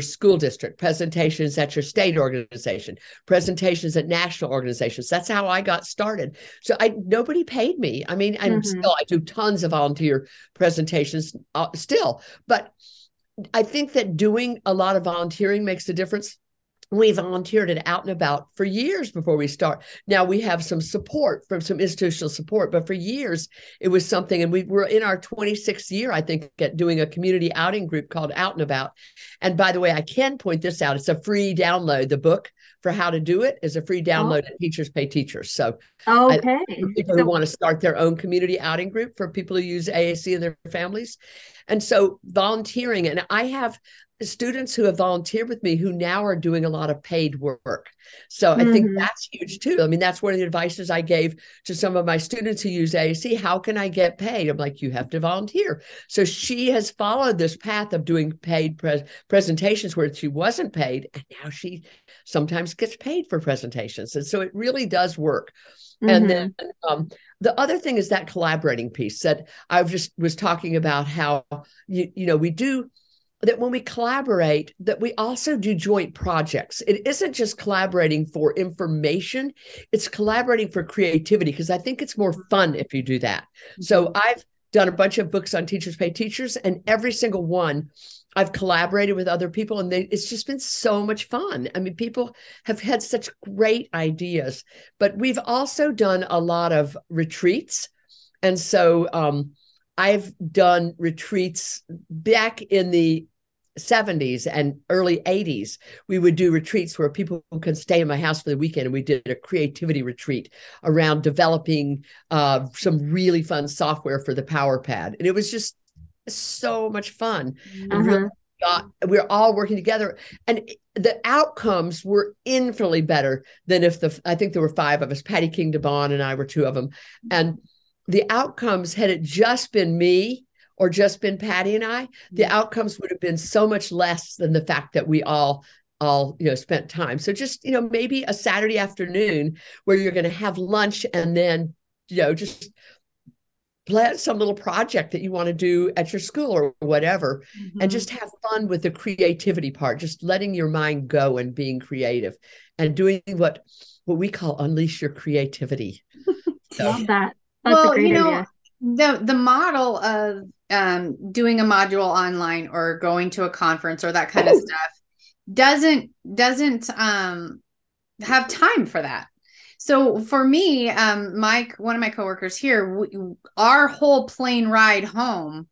school district, presentations at your state organization, presentations at national organizations. That's how I got started. So nobody paid me. I mean, I'm still, I do tons of volunteer presentations still, but I think that doing a lot of volunteering makes a difference. We volunteered at Out and About for years before we start. Now we have some support from some institutional support, but for years it was something, and we were in our 26th year, I think, at doing a community outing group called Out and About. And by the way, I can point this out. It's a free download. The book for how to do it is a free download at Teachers Pay Teachers. So people who want to start their own community outing group for people who use AAC and their families. And so volunteering, and I have students who have volunteered with me who now are doing a lot of paid work. So I think that's huge too. I mean, that's one of the advices I gave to some of my students who use AAC. How can I get paid? I'm like, you have to volunteer. So she has followed this path of doing paid presentations where she wasn't paid. And now she sometimes gets paid for presentations. And so it really does work. And then the other thing is that collaborating piece that I just was talking about, how, you know, we do that when we collaborate, that we also do joint projects. It isn't just collaborating for information, it's collaborating for creativity, because I think it's more fun if you do that. So I've done a bunch of books on Teachers Pay Teachers, and every single one I've collaborated with other people, and it's just been so much fun. I mean, people have had such great ideas, but we've also done a lot of retreats. And so I've done retreats back in the 70s and early 80s. We would do retreats where people could stay in my house for the weekend, and we did a creativity retreat around developing some really fun software for the PowerPad. And it was just so much fun. And really we're all working together, and the outcomes were infinitely better than if I think there were 5 of us, Patty King DeBond and I were 2 of them. And the outcomes, had it just been me or just been Patty and I, the outcomes would have been so much less than the fact that we all, you know, spent time. So just, you know, maybe a Saturday afternoon where you're going to have lunch and then, you know, just plan some little project that you want to do at your school or whatever, mm-hmm. and just have fun with the creativity part, just letting your mind go and being creative and doing what we call unleash your creativity. Love that. That's a great idea. The model of doing a module online or going to a conference or that kind of stuff doesn't have time for that. So for me, one of my coworkers here, our whole plane ride home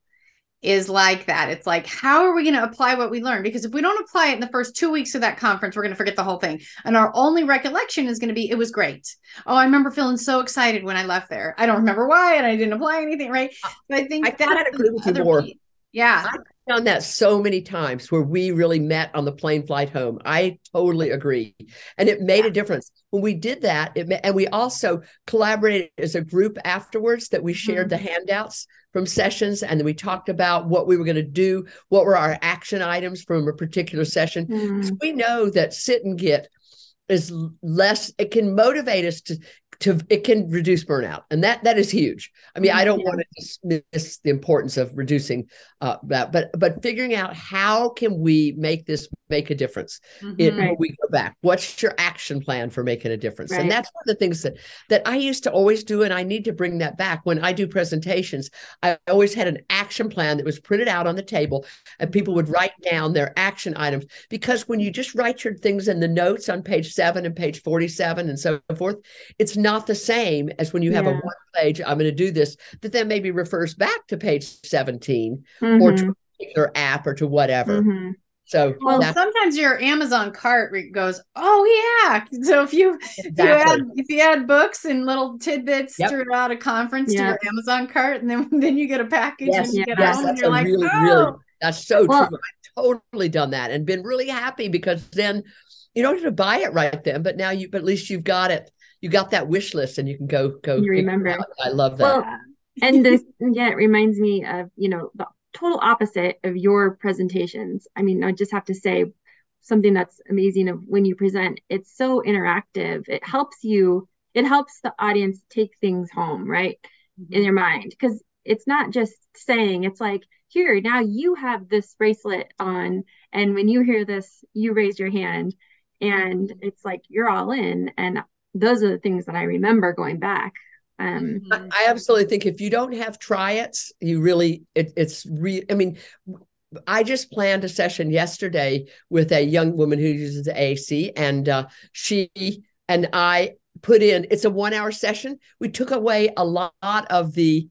is like that. It's like, how are we going to apply what we learned? Because if we don't apply it in the first 2 weeks of that conference, we're going to forget the whole thing. And our only recollection is going to be, it was great. Oh, I remember feeling so excited when I left there. I don't remember why, and I didn't apply anything, right? But I think I agree with you more. Yeah. I've done that so many times where we really met on the plane flight home. I totally agree. And it made a difference. When we did that, and we also collaborated as a group afterwards, that we shared mm-hmm. the handouts from sessions, and then we talked about what we were going to do, what were our action items from a particular session. Mm-hmm. So we know that sit and get is less, it can motivate us to it can reduce burnout. And that is huge. I mean, I don't want to dismiss the importance of reducing that, but figuring out how can we make this make a difference when we go back, what's your action plan for making a difference? Right. And that's one of the things that I used to always do. And I need to bring that back when I do presentations. I always had an action plan that was printed out on the table, and people would write down their action items, because when you just write your things in the notes on page 7 and page 47 and so forth, it's not the same as when you have a one page, I'm going to do this, that then maybe refers back to page 17 or to a particular app or to whatever. Mm-hmm. So sometimes your Amazon cart goes, oh yeah. So if you add books and little tidbits throughout a conference to your Amazon cart, and then you get a package and you get home and you're like, that's so true. I've totally done that and been really happy, because then you don't have to buy it right then, but now but at least you've got it. You got that wish list and you can go. You remember. I love that. Well, and it reminds me of, the total opposite of your presentations. I mean, I just have to say something that's amazing of when you present, it's so interactive. It helps you, it helps the audience take things home, right? Mm-hmm. In their mind. Cause it's not just saying, it's like, here, now you have this bracelet on. And when you hear this, you raise your hand, and it's like, you're all in. And those are the things that I remember going back. I absolutely think if you don't have try-its, you really, I just planned a session yesterday with a young woman who uses the AC, and she and I put in, it's a 1-hour session. We took away a lot of the,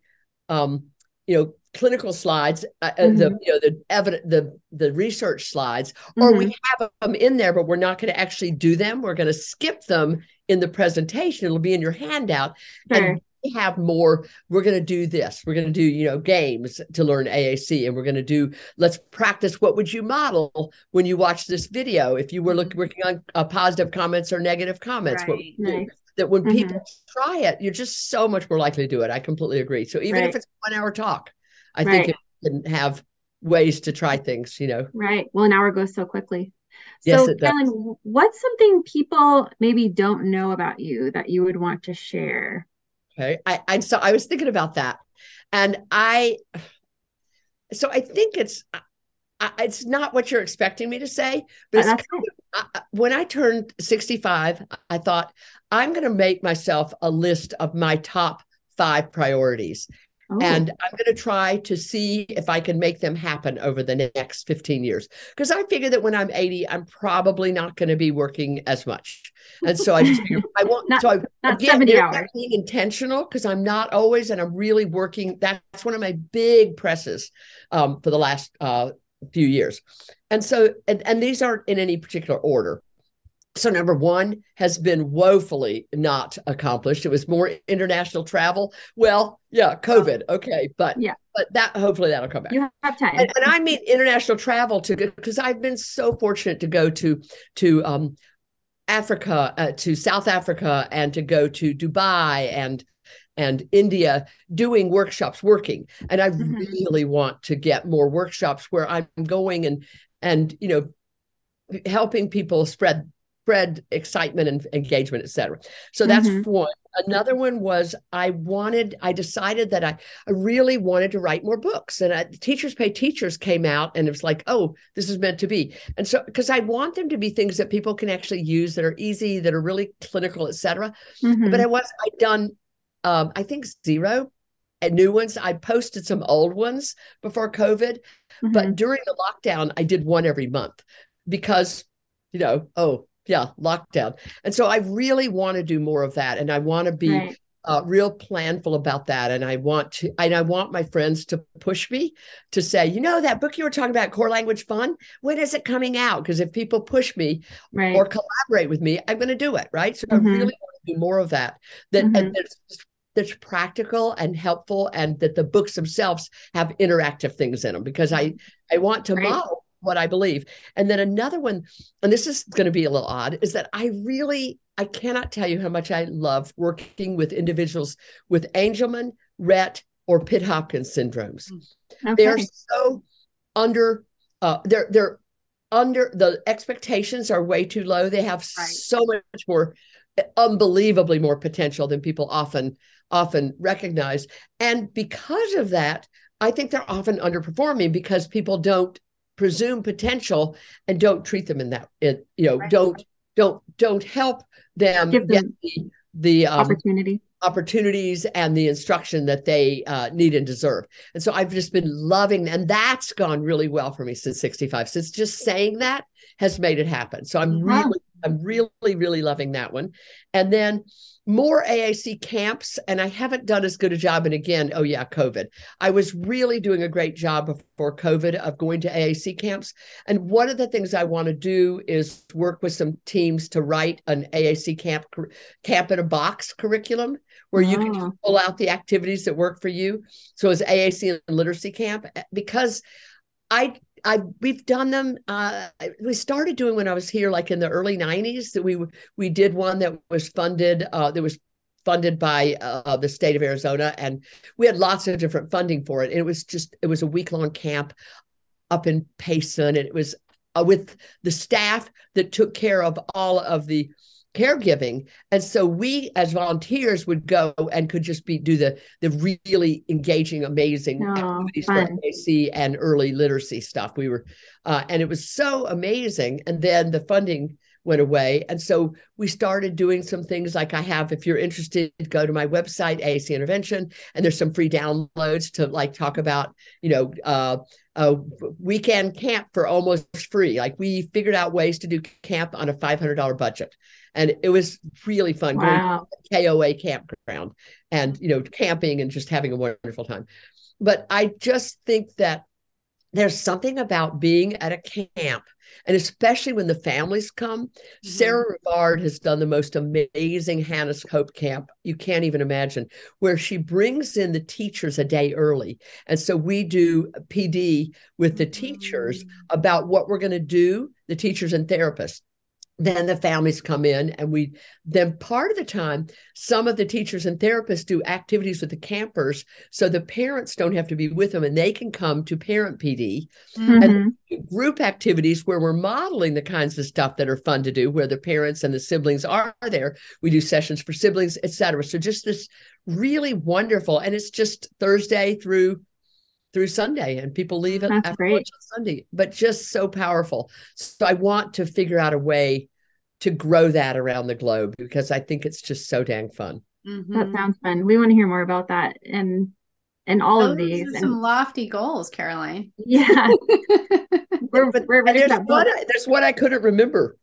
clinical slides, the research slides, or we have them in there, but we're not going to actually do them. We're going to skip them in the presentation. It'll be in your handout. Sure. And we have more. We're going to do this. We're going to do, games to learn AAC, and we're going to do, let's practice. What would you model when you watch this video? If you were working on positive comments or negative comments, what would you do? That when people try it, you're just so much more likely to do it. I completely agree. So even if it's a 1-hour talk, I think it can have ways to try things, Right. Well, an hour goes so quickly. Yes, so, Caroline, what's something people maybe don't know about you that you would want to share? Okay. So I was thinking about that. And I think it's not what you're expecting me to say, but when I turned 65, I thought, I'm going to make myself a list of my top 5 priorities. And I'm going to try to see if I can make them happen over the next 15 years. Because I figure that when I'm 80, I'm probably not going to be working as much. And so I just figure I won't. Being intentional, because I'm not always, and I'm really working. That's one of my big presses for the last few years. And so, and these aren't in any particular order. So number 1 has been woefully not accomplished. It was more international travel. Well, yeah, COVID. Okay. But that, hopefully that'll come back. You have time. And I mean international travel because I've been so fortunate to go to Africa, to South Africa, and to go to Dubai and India, doing workshops, working. And I really want to get more workshops where I'm going and helping people spread spread excitement and engagement, et cetera. So that's one. Another one was I decided that I really wanted to write more books, and Teachers Pay Teachers came out, and it was like, oh, this is meant to be. And so, because I want them to be things that people can actually use, that are easy, that are really clinical, et cetera. But I'd done, I think 0 new ones. I posted some old ones before COVID, but during the lockdown, I did one every month because, you know, lockdown. And so I really want to do more of that. And I want to be real planful about that. And I want my friends to push me to say, you know, that book you were talking about, Core Language Fun, when is it coming out? Because if people push me or collaborate with me, I'm going to do it. Right. So I really want to do more of that. And that's practical and helpful, and that the books themselves have interactive things in them, because I want to model what I believe. And then another one, and this is going to be a little odd, is that I cannot tell you how much I love working with individuals with Angelman, Rett, or Pitt-Hopkins syndromes. They are so they're under, the expectations are way too low. They have so much more, unbelievably more potential than people often recognize. And because of that, I think they're often underperforming, because people don't presume potential and don't treat them in that, don't help them get the opportunities and the instruction that they need and deserve. And so I've just been loving, and that's gone really well for me since 65. Since just saying that has made it happen. So I'm really loving that one. And then more AAC camps, and I haven't done as good a job. And again, COVID. I was really doing a great job before COVID of going to AAC camps. And one of the things I want to do is work with some teams to write an AAC camp in a box curriculum, where you can just pull out the activities that work for you. So it's AAC and literacy camp, because we've done them. We started doing when I was here, like in the early 90s, that we did one that was funded, by the state of Arizona. And we had lots of different funding for it. And it was a week-long camp up in Payson. And it was with the staff that took care of all of the caregiving. And so we as volunteers would go and could just do the really engaging, amazing activities for AAC and early literacy stuff. We were, and it was so amazing. And then the funding went away. And so we started doing some things like I have, if you're interested, go to my website, AAC Intervention, and there's some free downloads to like talk about, a weekend camp for almost free. Like we figured out ways to do camp on a $500 budget. And it was really fun going to the KOA campground and, camping and just having a wonderful time. But I just think that there's something about being at a camp, and especially when the families come. Sarah Rivard has done the most amazing Hannah's Hope camp. You can't even imagine, where she brings in the teachers a day early. And so we do PD with the teachers about what we're going to do, the teachers and therapists. Then the families come in, and then part of the time, some of the teachers and therapists do activities with the campers, so the parents don't have to be with them, and they can come to parent PD and group activities where we're modeling the kinds of stuff that are fun to do, where the parents and the siblings are there. We do sessions for siblings, et cetera. So just this really wonderful, and it's just Thursday through Sunday, and people leave it after lunch on Sunday, but just so powerful. So I want to figure out a way to grow that around the globe, because I think it's just so dang fun. That sounds fun. We want to hear more about that and all of these. Some lofty goals, Caroline. Yeah. we're there's one I couldn't remember.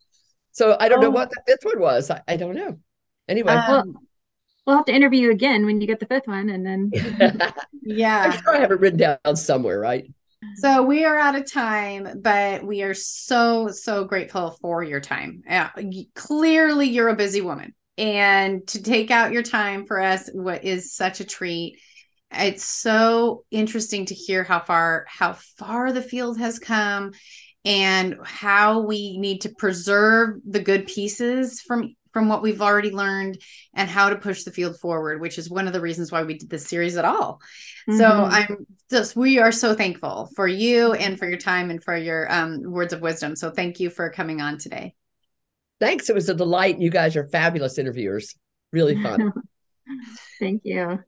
So I don't know what the fifth one was. I don't know. Anyway. We'll have to interview you again when you get the fifth one, and then I'm sure I have it written down somewhere, right? So we are out of time, but we are so, so grateful for your time. Clearly you're a busy woman, and to take out your time for us, what is such a treat. It's so interesting to hear how far the field has come, and how we need to preserve the good pieces from what we've already learned, and how to push the field forward, which is one of the reasons why we did this series at all. So we are so thankful for you and for your time and for your words of wisdom. So thank you for coming on today. Thanks. It was a delight. You guys are fabulous interviewers. Really fun. Thank you.